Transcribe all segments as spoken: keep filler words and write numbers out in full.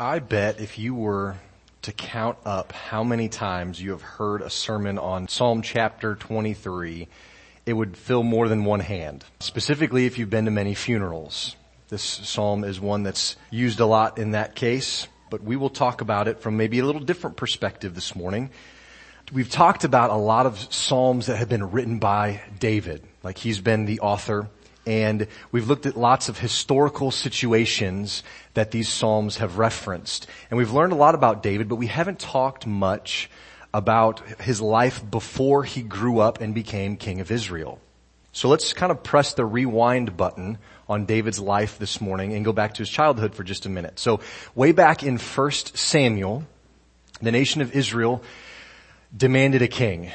I bet if you were to count up how many times you have heard a sermon on Psalm chapter twenty-three, it would fill more than one hand. Specifically, if you've been to many funerals. This psalm is one that's used a lot in that case, but we will talk about it from maybe a little different perspective this morning. We've talked about a lot of psalms that have been written by David, like he's been the author. And we've looked at lots of historical situations that these Psalms have referenced. And we've learned a lot about David, but we haven't talked much about his life before he grew up and became king of Israel. So let's kind of press the rewind button on David's life this morning and go back to his childhood for just a minute. So way back in First Samuel, the nation of Israel demanded a king.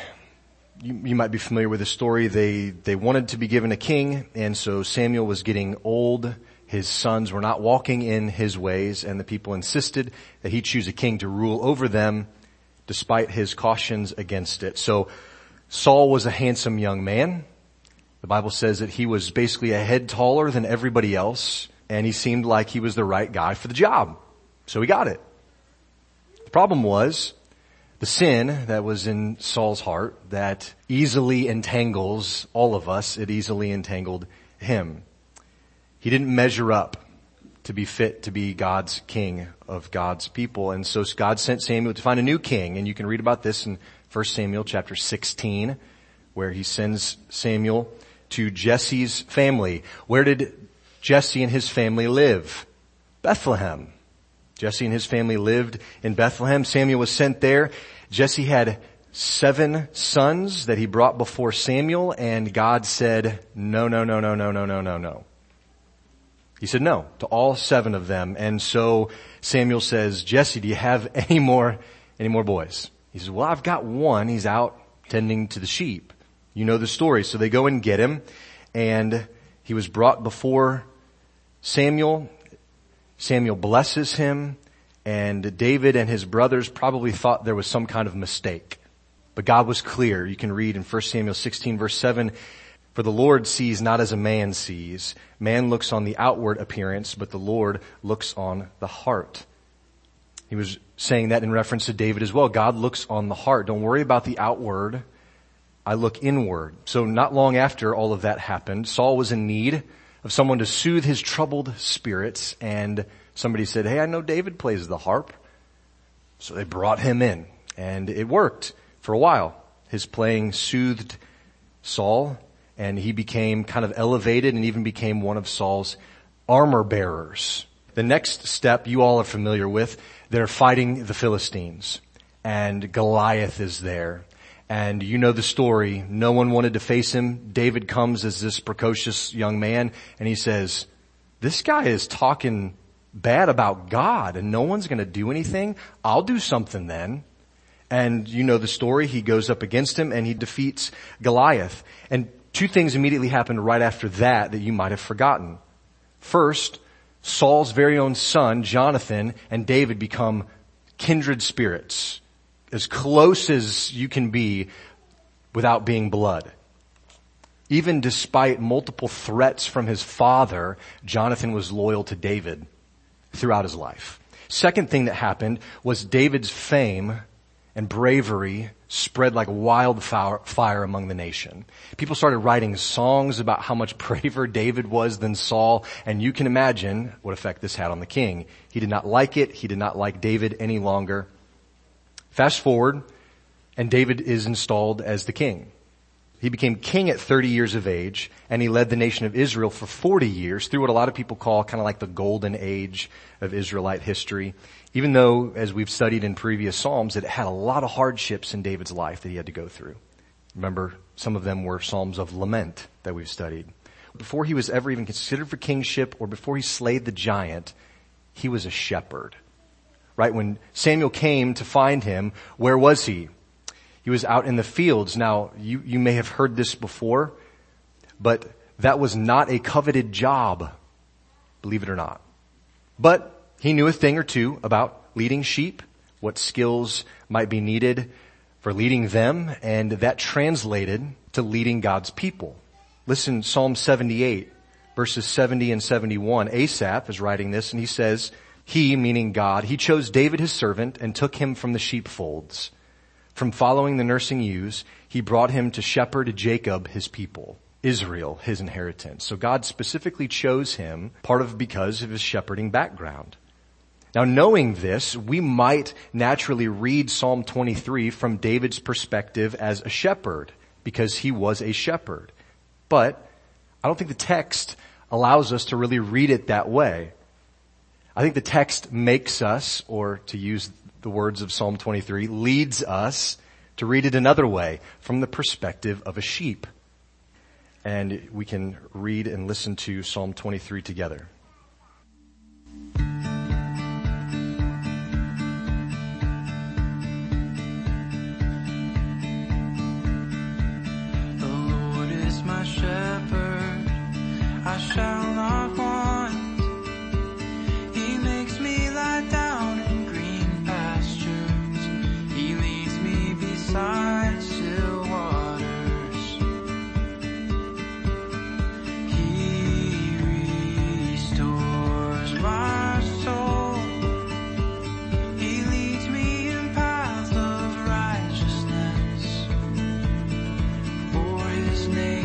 You, you might be familiar with the story. They, they wanted to be given a king, and so Samuel was getting old. His sons were not walking in his ways, and the people insisted that he choose a king to rule over them despite his cautions against it. So Saul was a handsome young man. The Bible says that he was basically a head taller than everybody else, and he seemed like he was the right guy for the job. So he got it. The problem was the sin that was in Saul's heart that easily entangles all of us. It easily entangled him. He didn't measure up to be fit to be God's king of God's people. And so God sent Samuel to find a new king. And you can read about this in First Samuel chapter sixteen, where he sends Samuel to Jesse's family. Where did Jesse and his family live? Bethlehem. Jesse and his family lived in Bethlehem. Samuel was sent there. Jesse had seven sons that he brought before Samuel, and God said, no, no, no, no, no, no, no, no, no. He said no to all seven of them. And so Samuel says, Jesse, do you have any more, any more boys? He says, well, I've got one. He's out tending to the sheep. You know the story. So they go and get him, and he was brought before Samuel. Samuel blesses him, and David and his brothers probably thought there was some kind of mistake. But God was clear. You can read in First Samuel sixteen, verse seven, for the Lord sees not as a man sees. Man looks on the outward appearance, but the Lord looks on the heart. He was saying that in reference to David as well. God looks on the heart. Don't worry about the outward. I look inward. So not long after all of that happened, Saul was in need of someone to soothe his troubled spirits, and somebody said, hey, I know David plays the harp. So they brought him in, and it worked for a while. His playing soothed Saul, and he became kind of elevated and even became one of Saul's armor bearers. The next step you all are familiar with, they're fighting the Philistines, and Goliath is there. And you know the story. No one wanted to face him. David comes as this precocious young man, and he says, this guy is talking bad about God, and no one's going to do anything. I'll do something then. And you know the story. He goes up against him, and he defeats Goliath. And two things immediately happened right after that that you might have forgotten. First, Saul's very own son, Jonathan, and David become kindred spirits, as close as you can be without being blood. Even despite multiple threats from his father, Jonathan was loyal to David throughout his life. Second thing that happened was David's fame and bravery spread like wildfire among the nation. People started writing songs about how much braver David was than Saul, and you can imagine what effect this had on the king. He did not like it. He did not like David any longer. Fast forward, and David is installed as the king. He became king at thirty years of age, and he led the nation of Israel for forty years through what a lot of people call kind of like the golden age of Israelite history, even though, as we've studied in previous Psalms, that it had a lot of hardships in David's life that he had to go through. Remember, some of them were Psalms of lament that we've studied. Before he was ever even considered for kingship or before he slayed the giant, he was a shepherd. Right, when Samuel came to find him, where was he? He was out in the fields. Now, you, you may have heard this before, but that was not a coveted job, believe it or not. But he knew a thing or two about leading sheep, what skills might be needed for leading them, and that translated to leading God's people. Listen, Psalm seventy-eight, verses seventy and seventy-one. Asaph is writing this, and he says, He, meaning God, he chose David his servant and took him from the sheepfolds. From following the nursing ewes, he brought him to shepherd Jacob his people, Israel his inheritance. So God specifically chose him, part of because of his shepherding background. Now, knowing this, we might naturally read Psalm twenty-three from David's perspective as a shepherd, because he was a shepherd. But I don't think the text allows us to really read it that way. I think the text makes us, or to use the words of Psalm twenty-three, leads us to read it another way, from the perspective of a sheep. And we can read and listen to Psalm twenty-three together. Shepherd, I shall not want. He makes me lie down in green pastures. He leads me beside still waters. He restores my soul. He leads me in paths of righteousness for his name.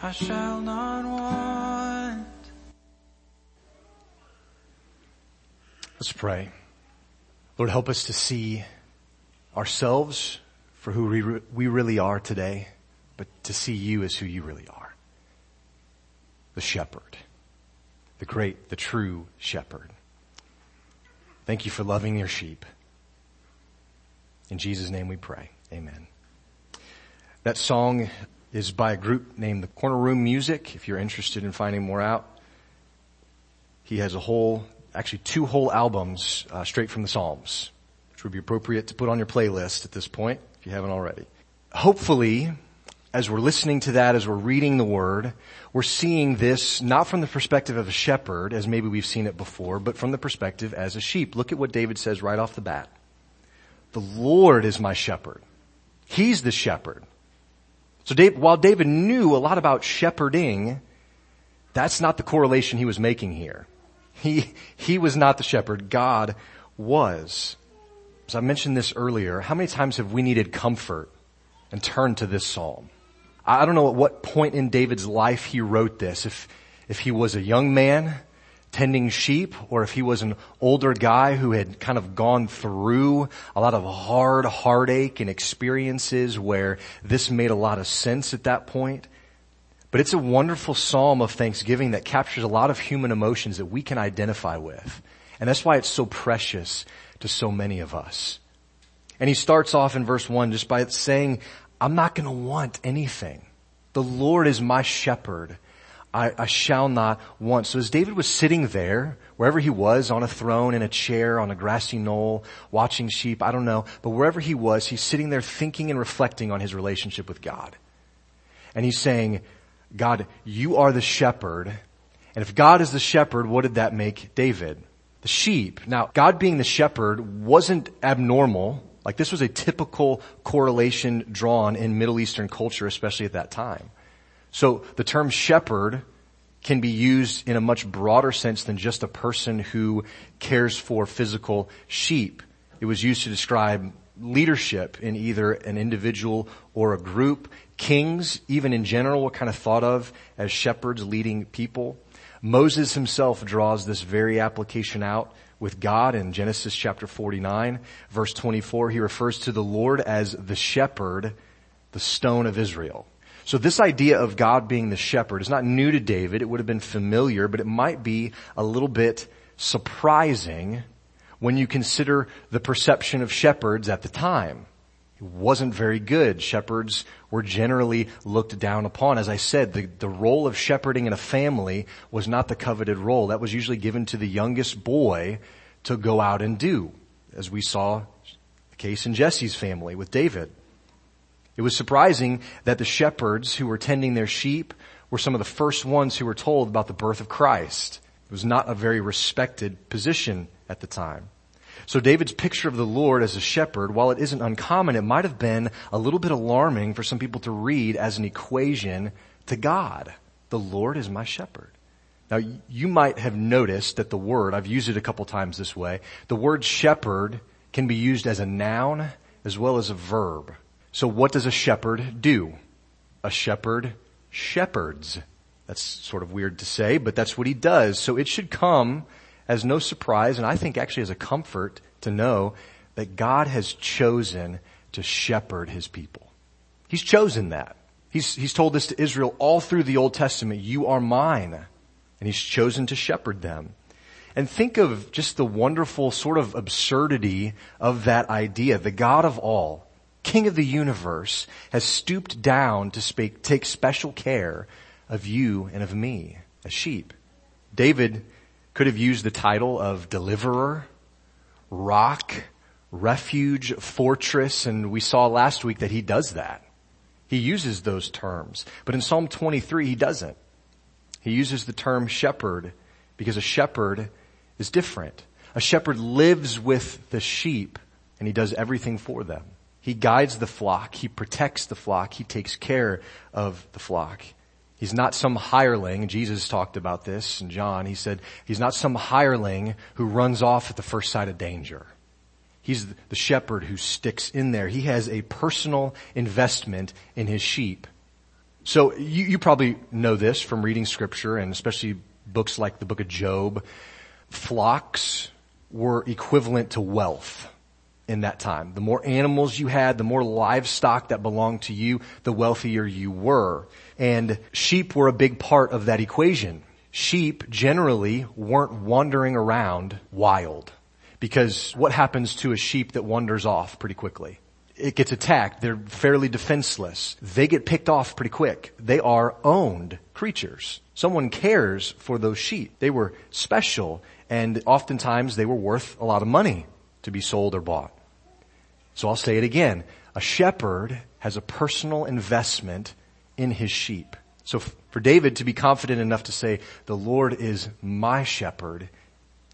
I shall not want. Let's pray. Lord, help us to see ourselves for who we, re- we really are today, but to see you as who you really are. The shepherd, the great, the true shepherd. Thank you for loving your sheep. In Jesus' name we pray. Amen. That song is by a group named The Corner Room Music. If you're interested in finding more out, he has a whole, actually two whole albums uh, straight from the Psalms, which would be appropriate to put on your playlist at this point, if you haven't already. Hopefully, as we're listening to that, as we're reading the Word, we're seeing this not from the perspective of a shepherd, as maybe we've seen it before, but from the perspective as a sheep. Look at what David says right off the bat. The Lord is my shepherd. He's the shepherd. So Dave, while David knew a lot about shepherding, that's not the correlation he was making here. He, he was not the shepherd. God was. So I mentioned this earlier. How many times have we needed comfort and turned to this psalm? I don't know at what point in David's life he wrote this. If, if he was a young man tending sheep, or if he was an older guy who had kind of gone through a lot of hard heartache and experiences where this made a lot of sense at that point. But it's a wonderful psalm of thanksgiving that captures a lot of human emotions that we can identify with. And that's why it's so precious to so many of us. And he starts off in verse one just by saying, I'm not going to want anything. The Lord is my shepherd. I, I shall not want. So as David was sitting there, wherever he was, on a throne, in a chair, on a grassy knoll, watching sheep, I don't know. But wherever he was, he's sitting there thinking and reflecting on his relationship with God. And he's saying, God, you are the shepherd. And if God is the shepherd, what did that make David? The sheep. Now, God being the shepherd wasn't abnormal. Like, this was a typical correlation drawn in Middle Eastern culture, especially at that time. So the term shepherd can be used in a much broader sense than just a person who cares for physical sheep. It was used to describe leadership in either an individual or a group. Kings, even in general, were kind of thought of as shepherds leading people. Moses himself draws this very application out with God in Genesis chapter forty-nine, verse twenty-four. He refers to the Lord as the shepherd, the stone of Israel. So this idea of God being the shepherd is not new to David. It would have been familiar, but it might be a little bit surprising when you consider the perception of shepherds at the time. It wasn't very good. Shepherds were generally looked down upon. As I said, the, the role of shepherding in a family was not the coveted role. That was usually given to the youngest boy to go out and do, as we saw the case in Jesse's family with David. It was surprising that the shepherds who were tending their sheep were some of the first ones who were told about the birth of Christ. It was not a very respected position at the time. So David's picture of the Lord as a shepherd, while it isn't uncommon, it might have been a little bit alarming for some people to read as an equation to God. The Lord is my shepherd. Now, you might have noticed that the word, I've used it a couple times this way, the word shepherd can be used as a noun as well as a verb. So what does a shepherd do? A shepherd shepherds. That's sort of weird to say, but that's what he does. So it should come as no surprise, and I think actually as a comfort to know that God has chosen to shepherd his people. He's chosen that. He's, he's told this to Israel all through the Old Testament. You are mine. And he's chosen to shepherd them. And think of just the wonderful sort of absurdity of that idea. The God of all, King of the universe, has stooped down to speak, take special care of you and of me as sheep. David could have used the title of deliverer, rock, refuge, fortress, and we saw last week that he does that. He uses those terms. But in Psalm twenty-three, he doesn't. He uses the term shepherd because a shepherd is different. A shepherd lives with the sheep and he does everything for them. He guides the flock. He protects the flock. He takes care of the flock. He's not some hireling. Jesus talked about this in John. He said, he's not some hireling who runs off at the first sight of danger. He's the shepherd who sticks in there. He has a personal investment in his sheep. So you, you probably know this from reading scripture and especially books like the book of Job. Flocks were equivalent to wealth. In that time, the more animals you had, the more livestock that belonged to you, the wealthier you were. And sheep were a big part of that equation. Sheep generally weren't wandering around wild, because what happens to a sheep that wanders off pretty quickly? It gets attacked. They're fairly defenseless. They get picked off pretty quick. They are owned creatures. Someone cares for those sheep. They were special, and oftentimes they were worth a lot of money to be sold or bought. So I'll say it again. A shepherd has a personal investment in his sheep. So f- for David to be confident enough to say, the Lord is my shepherd,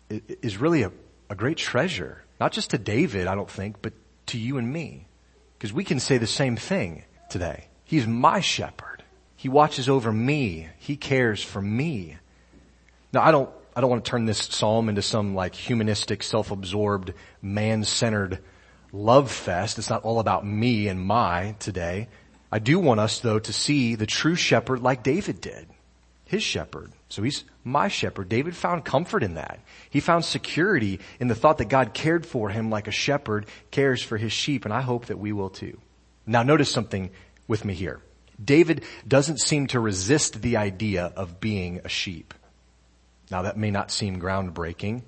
is really a, a great treasure. Not just to David, I don't think, but to you and me. Because we can say the same thing today. He's my shepherd. He watches over me. He cares for me. Now, I don't I don't want to turn this psalm into some like humanistic, self-absorbed, man-centered love fest. It's not all about me and my today. I do want us, though, to see the true shepherd like David did, his shepherd. So he's my shepherd. David found comfort in that. He found security in the thought that God cared for him like a shepherd cares for his sheep, and I hope that we will too. Now, notice something with me here. David doesn't seem to resist the idea of being a sheep. Now, that may not seem groundbreaking,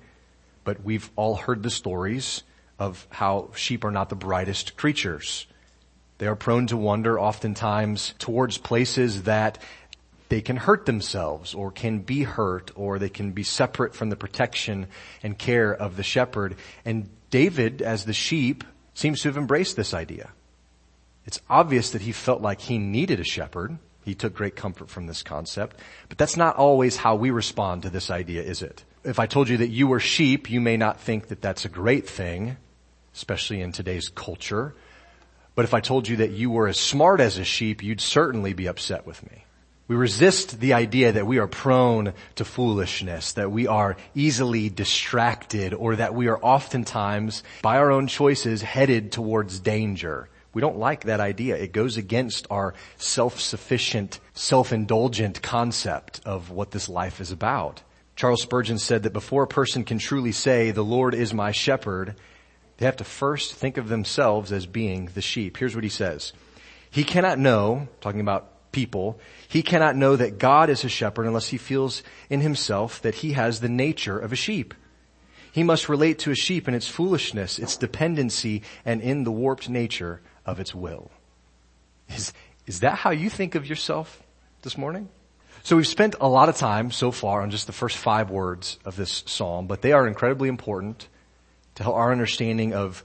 but we've all heard the stories of how sheep are not the brightest creatures. They are prone to wander oftentimes towards places that they can hurt themselves or can be hurt, or they can be separate from the protection and care of the shepherd. And David, as the sheep, seems to have embraced this idea. It's obvious that he felt like he needed a shepherd. He took great comfort from this concept. But that's not always how we respond to this idea, is it? If I told you that you were sheep, you may not think that that's a great thing, especially in today's culture. But if I told you that you were as smart as a sheep, you'd certainly be upset with me. We resist the idea that we are prone to foolishness, that we are easily distracted, or that we are oftentimes, by our own choices, headed towards danger. We don't like that idea. It goes against our self-sufficient, self-indulgent concept of what this life is about. Charles Spurgeon said that before a person can truly say, "The Lord is my shepherd," they have to first think of themselves as being the sheep. Here's what he says. He cannot know, talking about people, he cannot know that God is a shepherd unless he feels in himself that he has the nature of a sheep. He must relate to a sheep in its foolishness, its dependency, and in the warped nature of its will. Is, is that how you think of yourself this morning? So we've spent a lot of time so far on just the first five words of this psalm, but they are incredibly important to our understanding of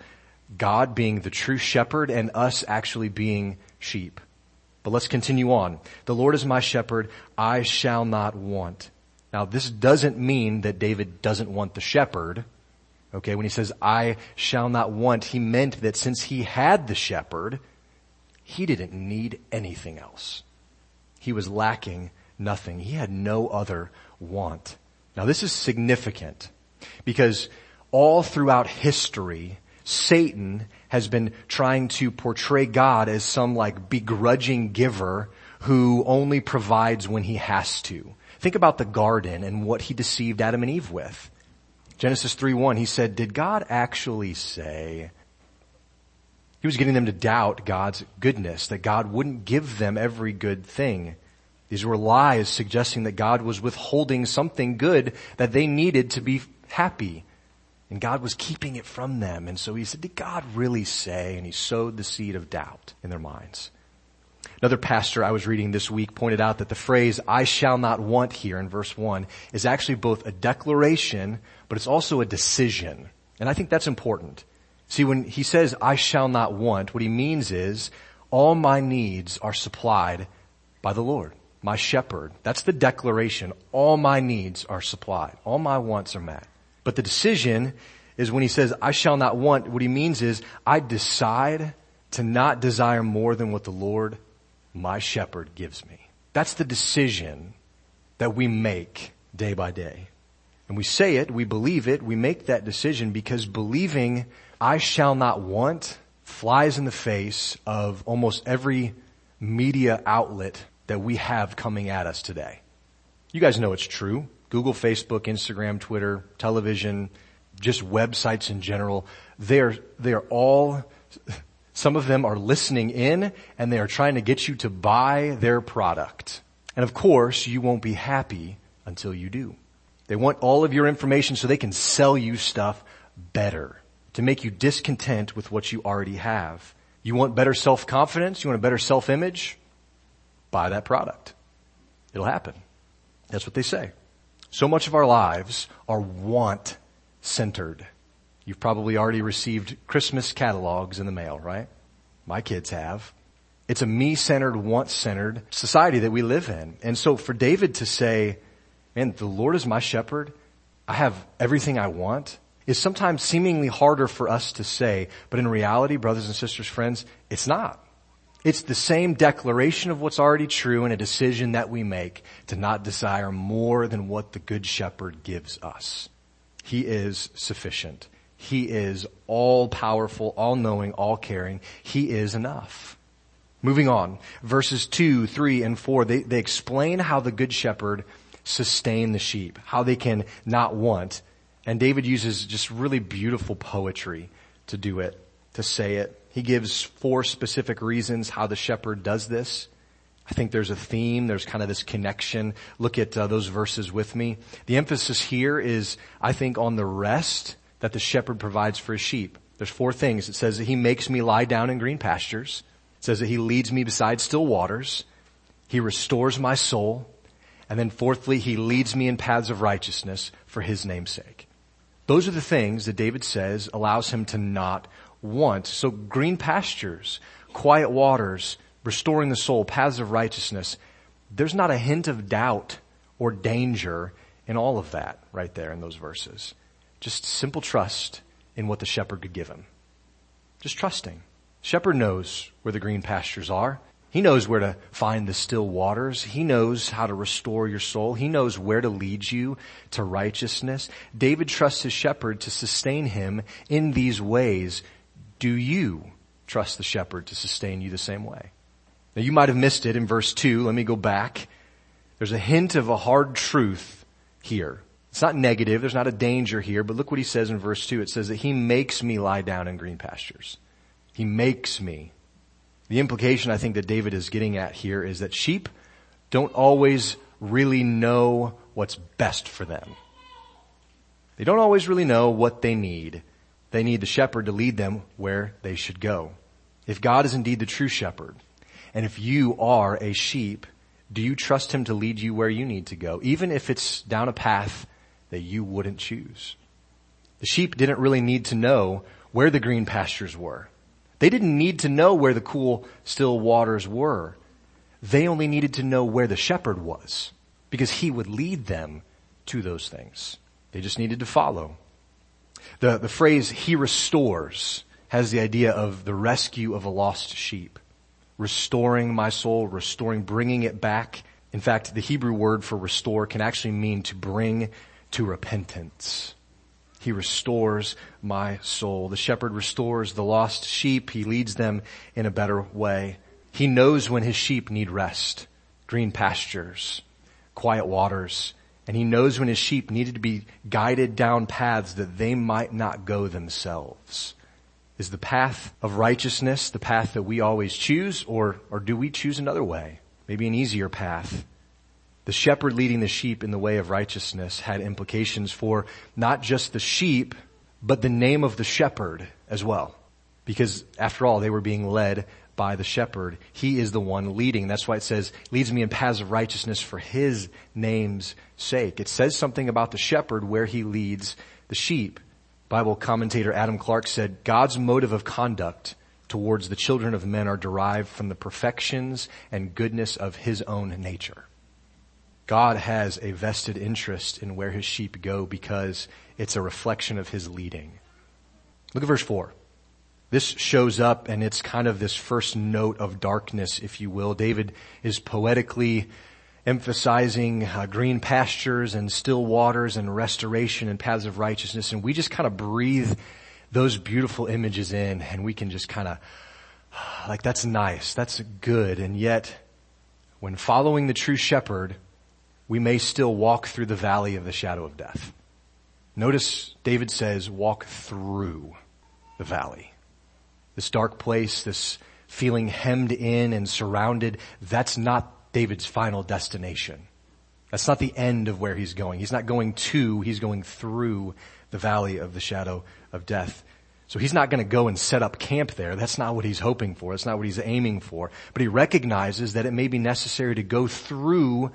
God being the true shepherd and us actually being sheep. But let's continue on. The Lord is my shepherd, I shall not want. Now, this doesn't mean that David doesn't want the shepherd. Okay, when he says, I shall not want, he meant that since he had the shepherd, he didn't need anything else. He was lacking nothing. He had no other want. Now, this is significant because all throughout history, Satan has been trying to portray God as some like begrudging giver who only provides when he has to. Think about the garden and what he deceived Adam and Eve with. Genesis three one, he said, did God actually say? He was getting them to doubt God's goodness, that God wouldn't give them every good thing. These were lies suggesting that God was withholding something good that they needed to be happy. And God was keeping it from them. And so he said, did God really say? And he sowed the seed of doubt in their minds. Another pastor I was reading this week pointed out that the phrase, I shall not want here in verse one, is actually both a declaration, but it's also a decision. And I think that's important. See, when he says, I shall not want, what he means is, all my needs are supplied by the Lord, my shepherd. That's the declaration. All my needs are supplied. All my wants are met. But the decision is when he says, I shall not want, what he means is, I decide to not desire more than what the Lord, my shepherd, gives me. That's the decision that we make day by day. And we say it, we believe it, we make that decision because believing I shall not want flies in the face of almost every media outlet that we have coming at us today. You guys know it's true. Google, Facebook, Instagram, Twitter, television, just websites in general. They're, they're all, some of them are listening in and they are trying to get you to buy their product. And of course, you won't be happy until you do. They want all of your information so they can sell you stuff better to make you discontent with what you already have. You want better self-confidence? You want a better self-image? Buy that product. It'll happen. That's what they say. So much of our lives are want-centered. You've probably already received Christmas catalogs in the mail, right? My kids have. It's a me-centered, want-centered society that we live in. And so for David to say, man, the Lord is my shepherd, I have everything I want, is sometimes seemingly harder for us to say. But in reality, brothers and sisters, friends, it's not. It's the same declaration of what's already true and a decision that we make to not desire more than what the Good Shepherd gives us. He is sufficient. He is all-powerful, all-knowing, all-caring. He is enough. Moving on, verses two, three, and four, they, they explain how the Good Shepherd sustain the sheep, how they can not want. And David uses just really beautiful poetry to do it, to say it. He gives four specific reasons how the shepherd does this. I think there's a theme. There's kind of this connection. Look at uh, those verses with me. The emphasis here is, I think, on the rest that the shepherd provides for his sheep. There's four things. It says that he makes me lie down in green pastures. It says that he leads me beside still waters. He restores my soul. And then fourthly, he leads me in paths of righteousness for his name's sake. Those are the things that David says allows him to not want. So green pastures, quiet waters, restoring the soul, paths of righteousness. There's not a hint of doubt or danger in all of that right there in those verses. Just simple trust in what the shepherd could give him. Just trusting. Shepherd knows where the green pastures are. He knows where to find the still waters. He knows how to restore your soul. He knows where to lead you to righteousness. David trusts his shepherd to sustain him in these ways. Do you trust the shepherd to sustain you the same way? Now, you might have missed it in verse two. Let me go back. There's a hint of a hard truth here. It's not negative. There's not a danger here. But look what he says in verse two. It says that he makes me lie down in green pastures. He makes me. The implication I think that David is getting at here is that sheep don't always really know what's best for them. They don't always really know what they need. They need the shepherd to lead them where they should go. If God is indeed the true shepherd, and if you are a sheep, do you trust him to lead you where you need to go, even if it's down a path that you wouldn't choose? The sheep didn't really need to know where the green pastures were. They didn't need to know where the cool, still waters were. They only needed to know where the shepherd was, because he would lead them to those things. They just needed to follow. The, the phrase, he restores, has the idea of the rescue of a lost sheep. Restoring my soul, restoring, bringing it back. In fact, the Hebrew word for restore can actually mean to bring to repentance. He restores my soul. The shepherd restores the lost sheep. He leads them in a better way. He knows when his sheep need rest, green pastures, quiet waters. And he knows when his sheep needed to be guided down paths that they might not go themselves. Is the path of righteousness the path that we always choose, or, or do we choose another way? Maybe an easier path. The shepherd leading the sheep in the way of righteousness had implications for not just the sheep, but the name of the shepherd as well. Because after all, they were being led by the shepherd. He is the one leading. That's why it says, leads me in paths of righteousness for his name's sake. It says something about the shepherd where he leads the sheep. Bible commentator Adam Clarke said, God's motive of conduct towards the children of men are derived from the perfections and goodness of his own nature. God has a vested interest in where his sheep go because it's a reflection of his leading. Look at verse four. This shows up, and it's kind of this first note of darkness, if you will. David is poetically emphasizing uh, green pastures and still waters and restoration and paths of righteousness. And we just kind of breathe those beautiful images in, and we can just kind of, like, that's nice, that's good. And yet, when following the true shepherd, we may still walk through the valley of the shadow of death. Notice David says, walk through the valley. This dark place, this feeling hemmed in and surrounded, that's not David's final destination. That's not the end of where he's going. He's not going to, he's going through the valley of the shadow of death. So he's not going to go and set up camp there. That's not what he's hoping for. That's not what he's aiming for. But he recognizes that it may be necessary to go through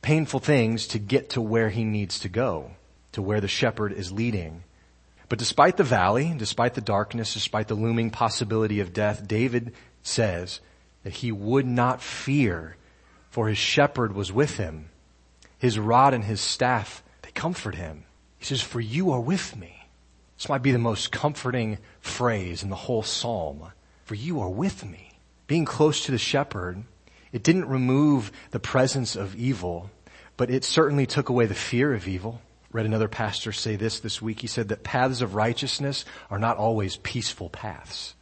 painful things to get to where he needs to go, to where the shepherd is leading. But despite the valley, despite the darkness, despite the looming possibility of death, David says that he would not fear, for his shepherd was with him. His rod and his staff, they comfort him. He says, for you are with me. This might be the most comforting phrase in the whole psalm. For you are with me. being close to the shepherd, it didn't remove the presence of evil, but it certainly took away the fear of evil. Read another pastor say this this week. He said that paths of righteousness are not always peaceful paths.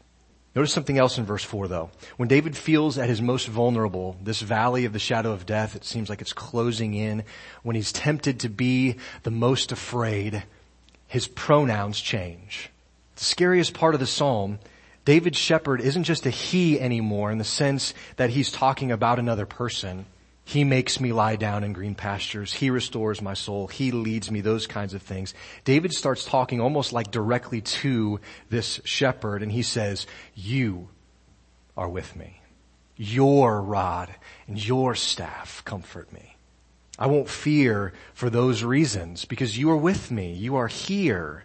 Notice something else in verse four, though. When David feels at his most vulnerable, this valley of the shadow of death, it seems like it's closing in. When he's tempted to be the most afraid, his pronouns change. The scariest part of the psalm, David's shepherd isn't just a he anymore in the sense that he's talking about another person. He makes me lie down in green pastures. He restores my soul. He leads me, those kinds of things. David starts talking almost like directly to this shepherd, and he says, you are with me. Your rod and your staff comfort me. I won't fear for those reasons because you are with me. You are here.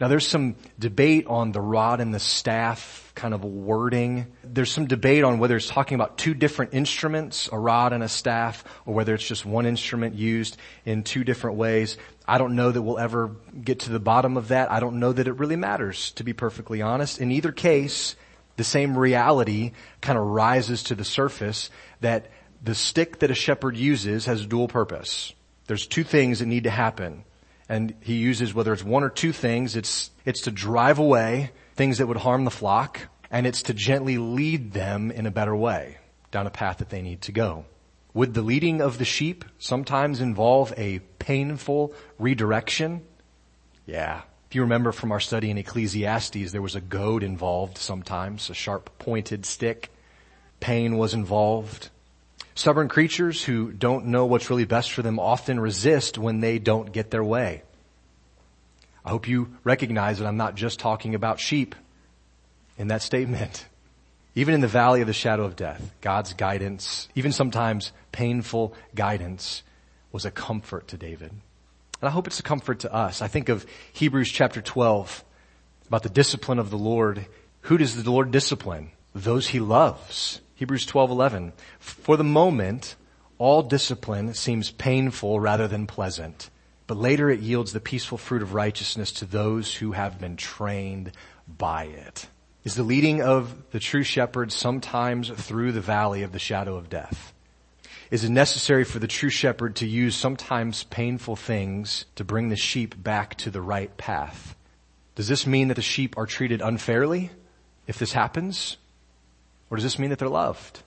Now, there's some debate on the rod and the staff kind of wording. There's some debate on whether it's talking about two different instruments, a rod and a staff, or whether it's just one instrument used in two different ways. I don't know that we'll ever get to the bottom of that. I don't know that it really matters, to be perfectly honest. In either case, the same reality kind of rises to the surface that the stick that a shepherd uses has a dual purpose. There's two things that need to happen. And he uses, whether it's one or two things, it's it's to drive away things that would harm the flock, and it's to gently lead them in a better way, down a path that they need to go. Would the leading of the sheep sometimes involve a painful redirection? Yeah. If you remember from our study in Ecclesiastes, there was a goad involved sometimes, a sharp-pointed stick. Pain was involved. Stubborn creatures who don't know what's really best for them often resist when they don't get their way. I hope you recognize that I'm not just talking about sheep in that statement. Even in the valley of the shadow of death, God's guidance, even sometimes painful guidance, was a comfort to David. And I hope it's a comfort to us. I think of Hebrews chapter twelve about the discipline of the Lord. Who does the Lord discipline? Those he loves. Hebrews twelve eleven. For the moment, all discipline seems painful rather than pleasant, but later it yields the peaceful fruit of righteousness to those who have been trained by it. Is the leading of the true shepherd sometimes through the valley of the shadow of death? Is it necessary for the true shepherd to use sometimes painful things to bring the sheep back to the right path? Does this mean that the sheep are treated unfairly if this happens? Or does this mean that they're loved?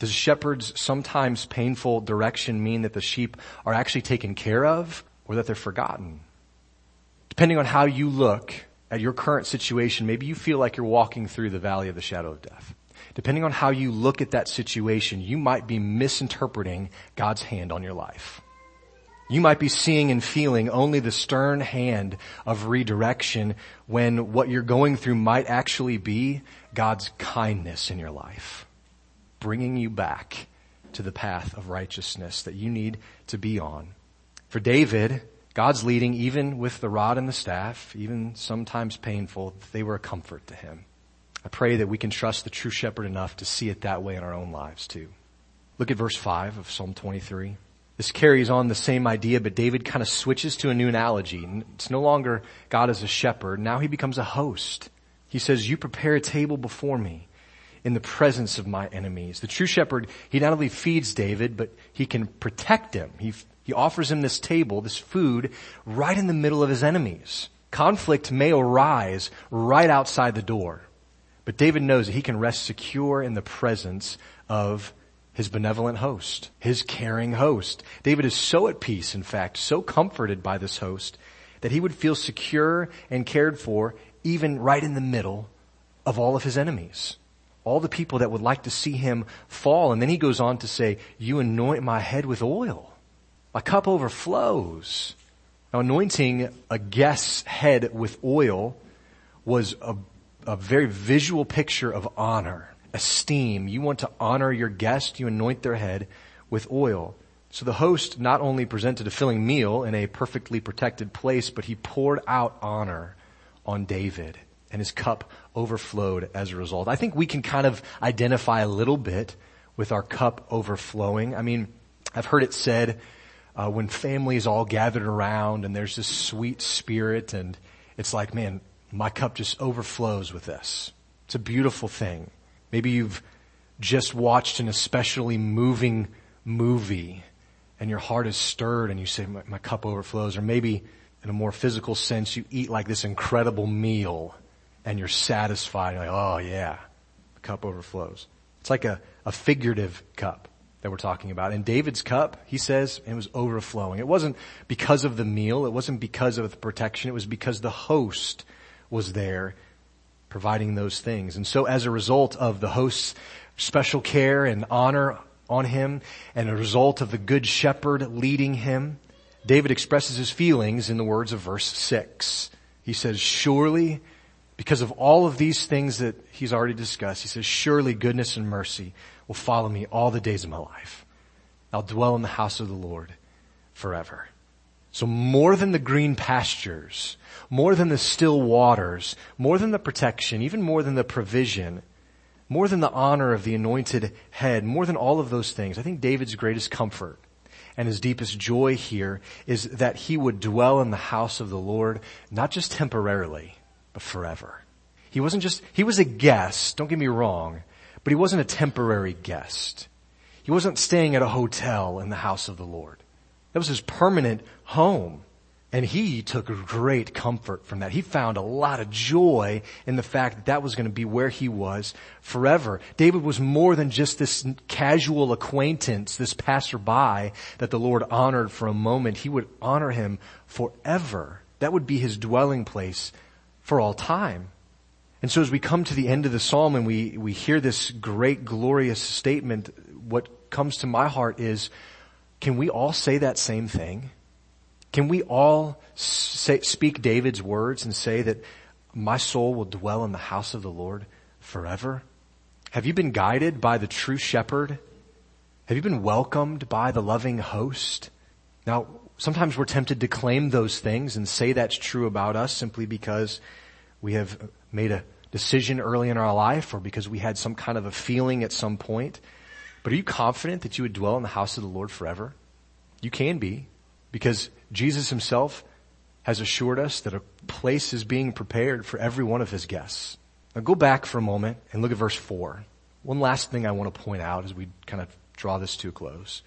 Does a shepherd's sometimes painful direction mean that the sheep are actually taken care of or that they're forgotten? Depending on how you look at your current situation, maybe you feel like you're walking through the valley of the shadow of death. Depending on how you look at that situation, you might be misinterpreting God's hand on your life. You might be seeing and feeling only the stern hand of redirection when what you're going through might actually be God's kindness in your life, bringing you back to the path of righteousness that you need to be on. For David, God's leading, even with the rod and the staff, even sometimes painful, they were a comfort to him. I pray that we can trust the true shepherd enough to see it that way in our own lives too. Look at verse five of Psalm twenty-three. This carries on the same idea, but David kind of switches to a new analogy. It's no longer God as a shepherd. Now he becomes a host. He says, you prepare a table before me in the presence of my enemies. The true shepherd, he not only feeds David, but he can protect him. He, he offers him this table, this food, right in the middle of his enemies. Conflict may arise right outside the door, but David knows that he can rest secure in the presence of his benevolent host, his caring host. David is so at peace, in fact, so comforted by this host that he would feel secure and cared for even right in the middle of all of his enemies, all the people that would like to see him fall. And then he goes on to say, you anoint my head with oil. My cup overflows. Now, anointing a guest's head with oil was a, a very visual picture of honor. Esteem. You want to honor your guest, you anoint their head with oil. So the host not only presented a filling meal in a perfectly protected place, but he poured out honor on David, and his cup overflowed as a result. I think we can kind of identify a little bit with our cup overflowing. I mean, I've heard it said uh, when families all gathered around and there's this sweet spirit, and it's like, man, my cup just overflows with this. It's a beautiful thing. Maybe you've just watched an especially moving movie and your heart is stirred and you say, my, my cup overflows. Or maybe in a more physical sense, you eat like this incredible meal and you're satisfied. You're like, oh yeah, the cup overflows. It's like a, a figurative cup that we're talking about. And David's cup, he says, it was overflowing. It wasn't because of the meal. It wasn't because of the protection. It was because the host was there providing those things. And so as a result of the host's special care and honor on him, and a result of the good shepherd leading him, David expresses his feelings in the words of verse six. He says, surely, because of all of these things that he's already discussed, he says, surely goodness and mercy will follow me all the days of my life. I'll dwell in the house of the Lord forever. So more than the green pastures, more than the still waters, more than the protection, even more than the provision, more than the honor of the anointed head, more than all of those things, I think David's greatest comfort and his deepest joy here is that he would dwell in the house of the Lord, not just temporarily, but forever. He wasn't just, he was a guest, don't get me wrong, but he wasn't a temporary guest. He wasn't staying at a hotel in the house of the Lord. That was his permanent home. And he took great comfort from that. He found a lot of joy in the fact that that was going to be where he was forever. David was more than just this casual acquaintance, this passerby that the Lord honored for a moment. He would honor him forever. That would be his dwelling place for all time. And so as we come to the end of the psalm and we, we hear this great, glorious statement, what comes to my heart is, can we all say that same thing? Can we all say, speak David's words and say that my soul will dwell in the house of the Lord forever? Have you been guided by the true shepherd? Have you been welcomed by the loving host? Now, sometimes we're tempted to claim those things and say that's true about us simply because we have made a decision early in our life or because we had some kind of a feeling at some point. But are you confident that you would dwell in the house of the Lord forever? You can be, because Jesus himself has assured us that a place is being prepared for every one of his guests. Now go back for a moment and look at verse four. One last thing I want to point out as we kind of draw this to a close.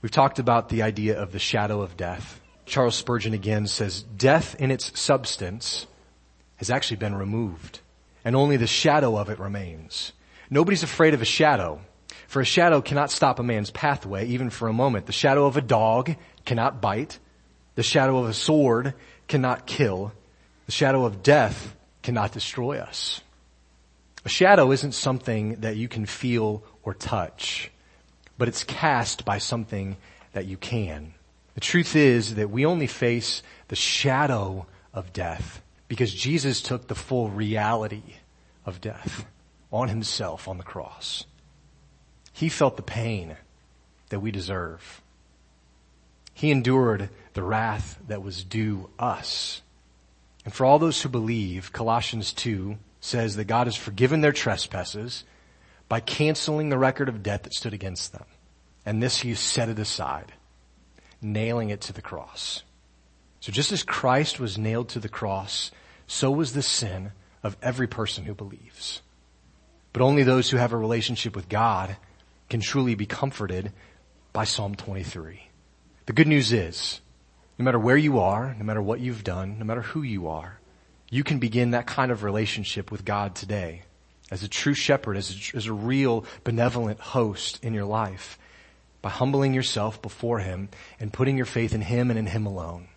We've talked about the idea of the shadow of death. Charles Spurgeon again says, death in its substance has actually been removed, and only the shadow of it remains. Nobody's afraid of a shadow, for a shadow cannot stop a man's pathway, even for a moment. The shadow of a dog cannot bite. The shadow of a sword cannot kill. The shadow of death cannot destroy us. A shadow isn't something that you can feel or touch, but it's cast by something that you can. The truth is that we only face the shadow of death because Jesus took the full reality of death on himself on the cross. He felt the pain that we deserve. He endured the wrath that was due us. And for all those who believe, Colossians two says that God has forgiven their trespasses by canceling the record of debt that stood against them. And this he set it aside, nailing it to the cross. So just as Christ was nailed to the cross, so was the sin of every person who believes. But only those who have a relationship with God can truly be comforted by Psalm twenty-three. The good news is, no matter where you are, no matter what you've done, no matter who you are, you can begin that kind of relationship with God today as a true shepherd, as a, as a real benevolent host in your life by humbling yourself before him and putting your faith in him and in him alone.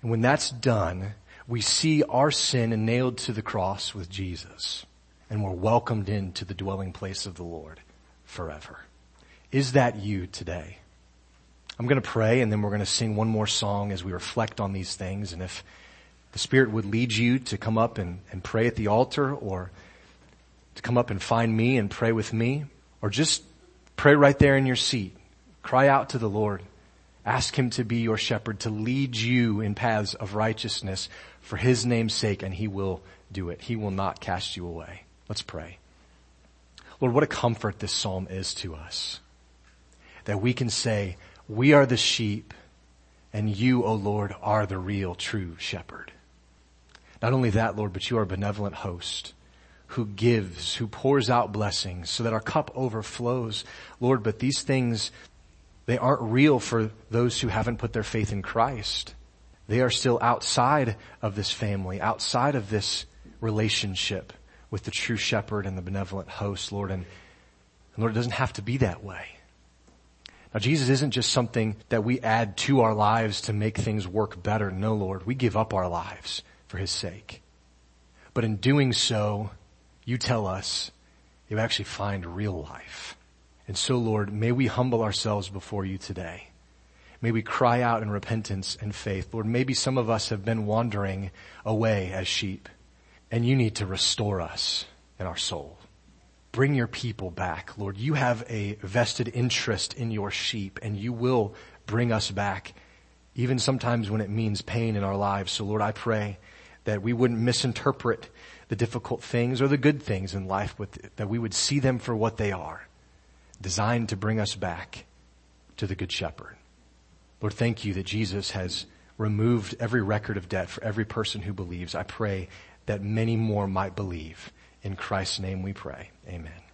And when that's done, we see our sin nailed to the cross with Jesus, and we're welcomed into the dwelling place of the Lord forever. Is that you today? I'm going to pray, and then we're going to sing one more song as we reflect on these things. And if the Spirit would lead you to come up and, and pray at the altar, or to come up and find me and pray with me, or just pray right there in your seat. Cry out to the Lord. Ask him to be your shepherd, to lead you in paths of righteousness for his name's sake, and he will do it. He will not cast you away. Let's pray. Lord, what a comfort this psalm is to us, that we can say, we are the sheep, and you, O Lord, are the real, true shepherd. Not only that, Lord, but you are a benevolent host who gives, who pours out blessings so that our cup overflows, Lord. But these things, they aren't real for those who haven't put their faith in Christ. They are still outside of this family, outside of this relationship with the true shepherd and the benevolent host, Lord. And, and Lord, it doesn't have to be that way. Now, Jesus isn't just something that we add to our lives to make things work better. No, Lord, we give up our lives for his sake. But in doing so, you tell us you actually find real life. And so, Lord, may we humble ourselves before you today. May we cry out in repentance and faith. Lord, maybe some of us have been wandering away as sheep, and you need to restore us in our soul. Bring your people back, Lord. You have a vested interest in your sheep, and you will bring us back, even sometimes when it means pain in our lives. So, Lord, I pray that we wouldn't misinterpret the difficult things or the good things in life, but that we would see them for what they are, designed to bring us back to the Good Shepherd. Lord, thank you that Jesus has removed every record of debt for every person who believes. I pray that many more might believe. In Christ's name we pray. Amen.